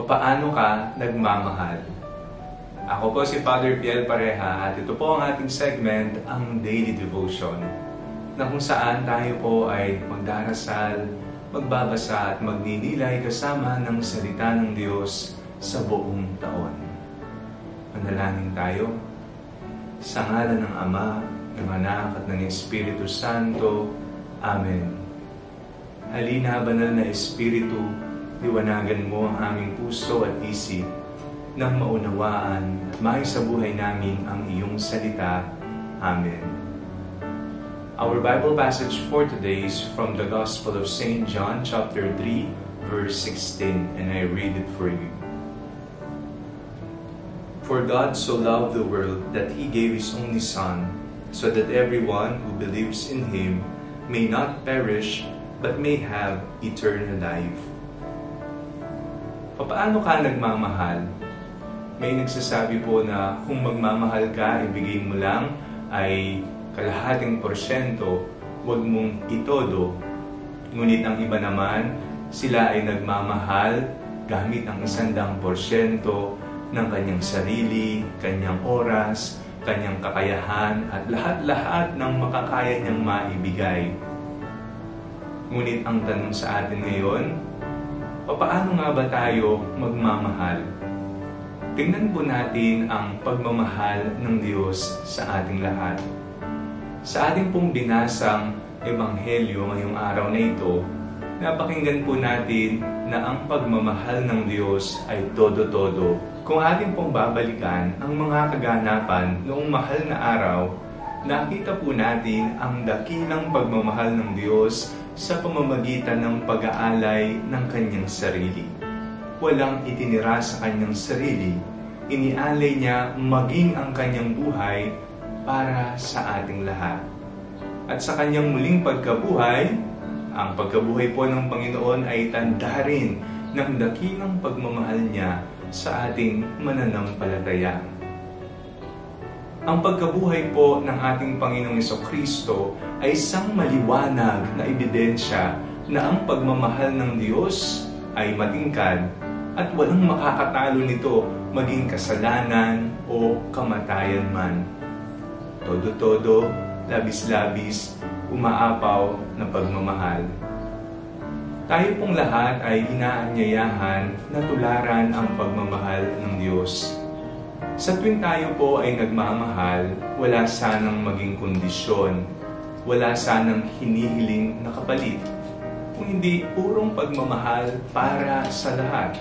Papaano ka nagmamahal? Ako po si Father Piel Pareha at ito po ang ating segment, ang Daily Devotion, na kung saan tayo po ay magdarasal, magbabasa at magninilay kasama ng salita ng Diyos sa buong taon. Manalangin tayo. Sa ngalan ng Ama, ng Anak at ng Espiritu Santo. Amen. Halina, Banal na Espiritu, liwanagan mo ang aming puso at isip nang maunawaan at maisabuhay namin ang iyong salita. Amen. Our Bible passage for today is from the Gospel of St. John chapter 3 verse 16, and I read it for you. For God so loved the world that He gave His only Son, so that everyone who believes in Him may not perish but may have eternal life. Paano ka nagmamahal? May nagsasabi po na kung magmamahal ka, ibigay mo lang ay kalahating porsyento, huwag mong itodo. Ngunit ang iba naman, sila ay nagmamahal gamit ang 100% ng kanyang sarili, kanyang oras, kanyang kakayahan at lahat-lahat ng makakaya niyang maibigay. Ngunit ang tanong sa atin ngayon, paano nga ba tayo magmamahal? Tingnan po natin ang pagmamahal ng Diyos sa ating lahat. Sa ating pong binasang Ebanghelyo ngayong araw na ito, napakinggan po natin na ang pagmamahal ng Diyos ay todo-todo. Kung ating pong babalikan ang mga kaganapan noong mahal na araw, nakita po natin ang dakilang pagmamahal ng Diyos sa pamamagitan ng pag-aalay ng kanyang sarili. Walang itinira sa kanyang sarili, inialay niya maging ang kanyang buhay para sa ating lahat. At sa kanyang muling pagkabuhay, ang pagkabuhay po ng Panginoon ay tanda rin ng dakilang pagmamahal niya sa ating mananampalataya. Ang pagkabuhay po ng ating Panginoong Jesucristo ay isang maliwanag na ebidensya na ang pagmamahal ng Diyos ay matingkad at walang makakatalo nito maging kasalanan o kamatayan man. Todo-todo, labis-labis, umaapaw na pagmamahal. Tayo pong lahat ay inaanyayahan na tularan ang pagmamahal ng Diyos. Sa tuwing tayo po ay nagmamahal, wala sanang maging kondisyon, wala sanang hinihiling na kapalit, kung hindi purong pagmamahal para sa lahat.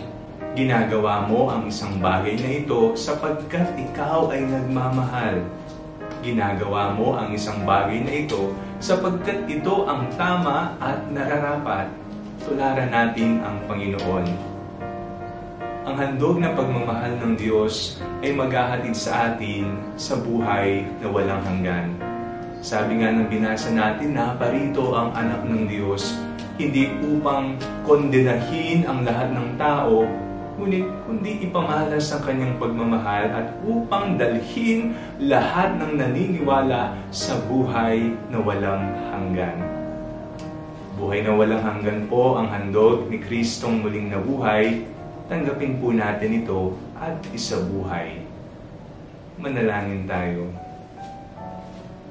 Ginagawa mo ang isang bagay na ito sapagkat ikaw ay nagmamahal. Ginagawa mo ang isang bagay na ito sapagkat ito ang tama at nararapat. Tularan natin ang Panginoon. Ang handog na pagmamahal ng Diyos ay maghahatid sa atin sa buhay na walang hanggan. Sabi nga ng binasa natin na parito ang anak ng Diyos, hindi upang kondenahin ang lahat ng tao, ngunit kundi ipamalas ang kanyang pagmamahal at upang dalhin lahat ng naniniwala sa buhay na walang hanggan. Buhay na walang hanggan po ang handog ni Kristong muling nabuhay. Tanggapin po natin ito at isabuhay. Manalangin tayo.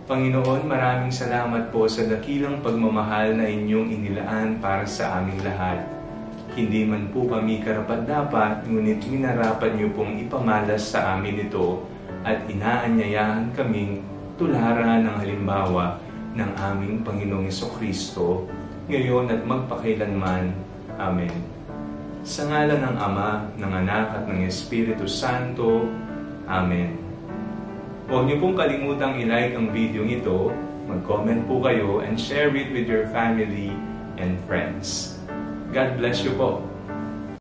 Panginoon, maraming salamat po sa dakilang pagmamahal na inyong inilaan para sa aming lahat. Hindi man po kami karapat-dapat, ngunit minarapat niyo pong ipamalas sa amin ito at inaanyayahan kaming tularan ng halimbawa ng aming Panginoong Jesucristo ngayon at magpakailanman. Amen. Sa ngalan ng Ama, ng Anak at ng Espiritu Santo. Amen. Huwag niyo pong kalimutang i-like ang video nito, mag-comment po kayo, and share it with your family and friends. God bless you po.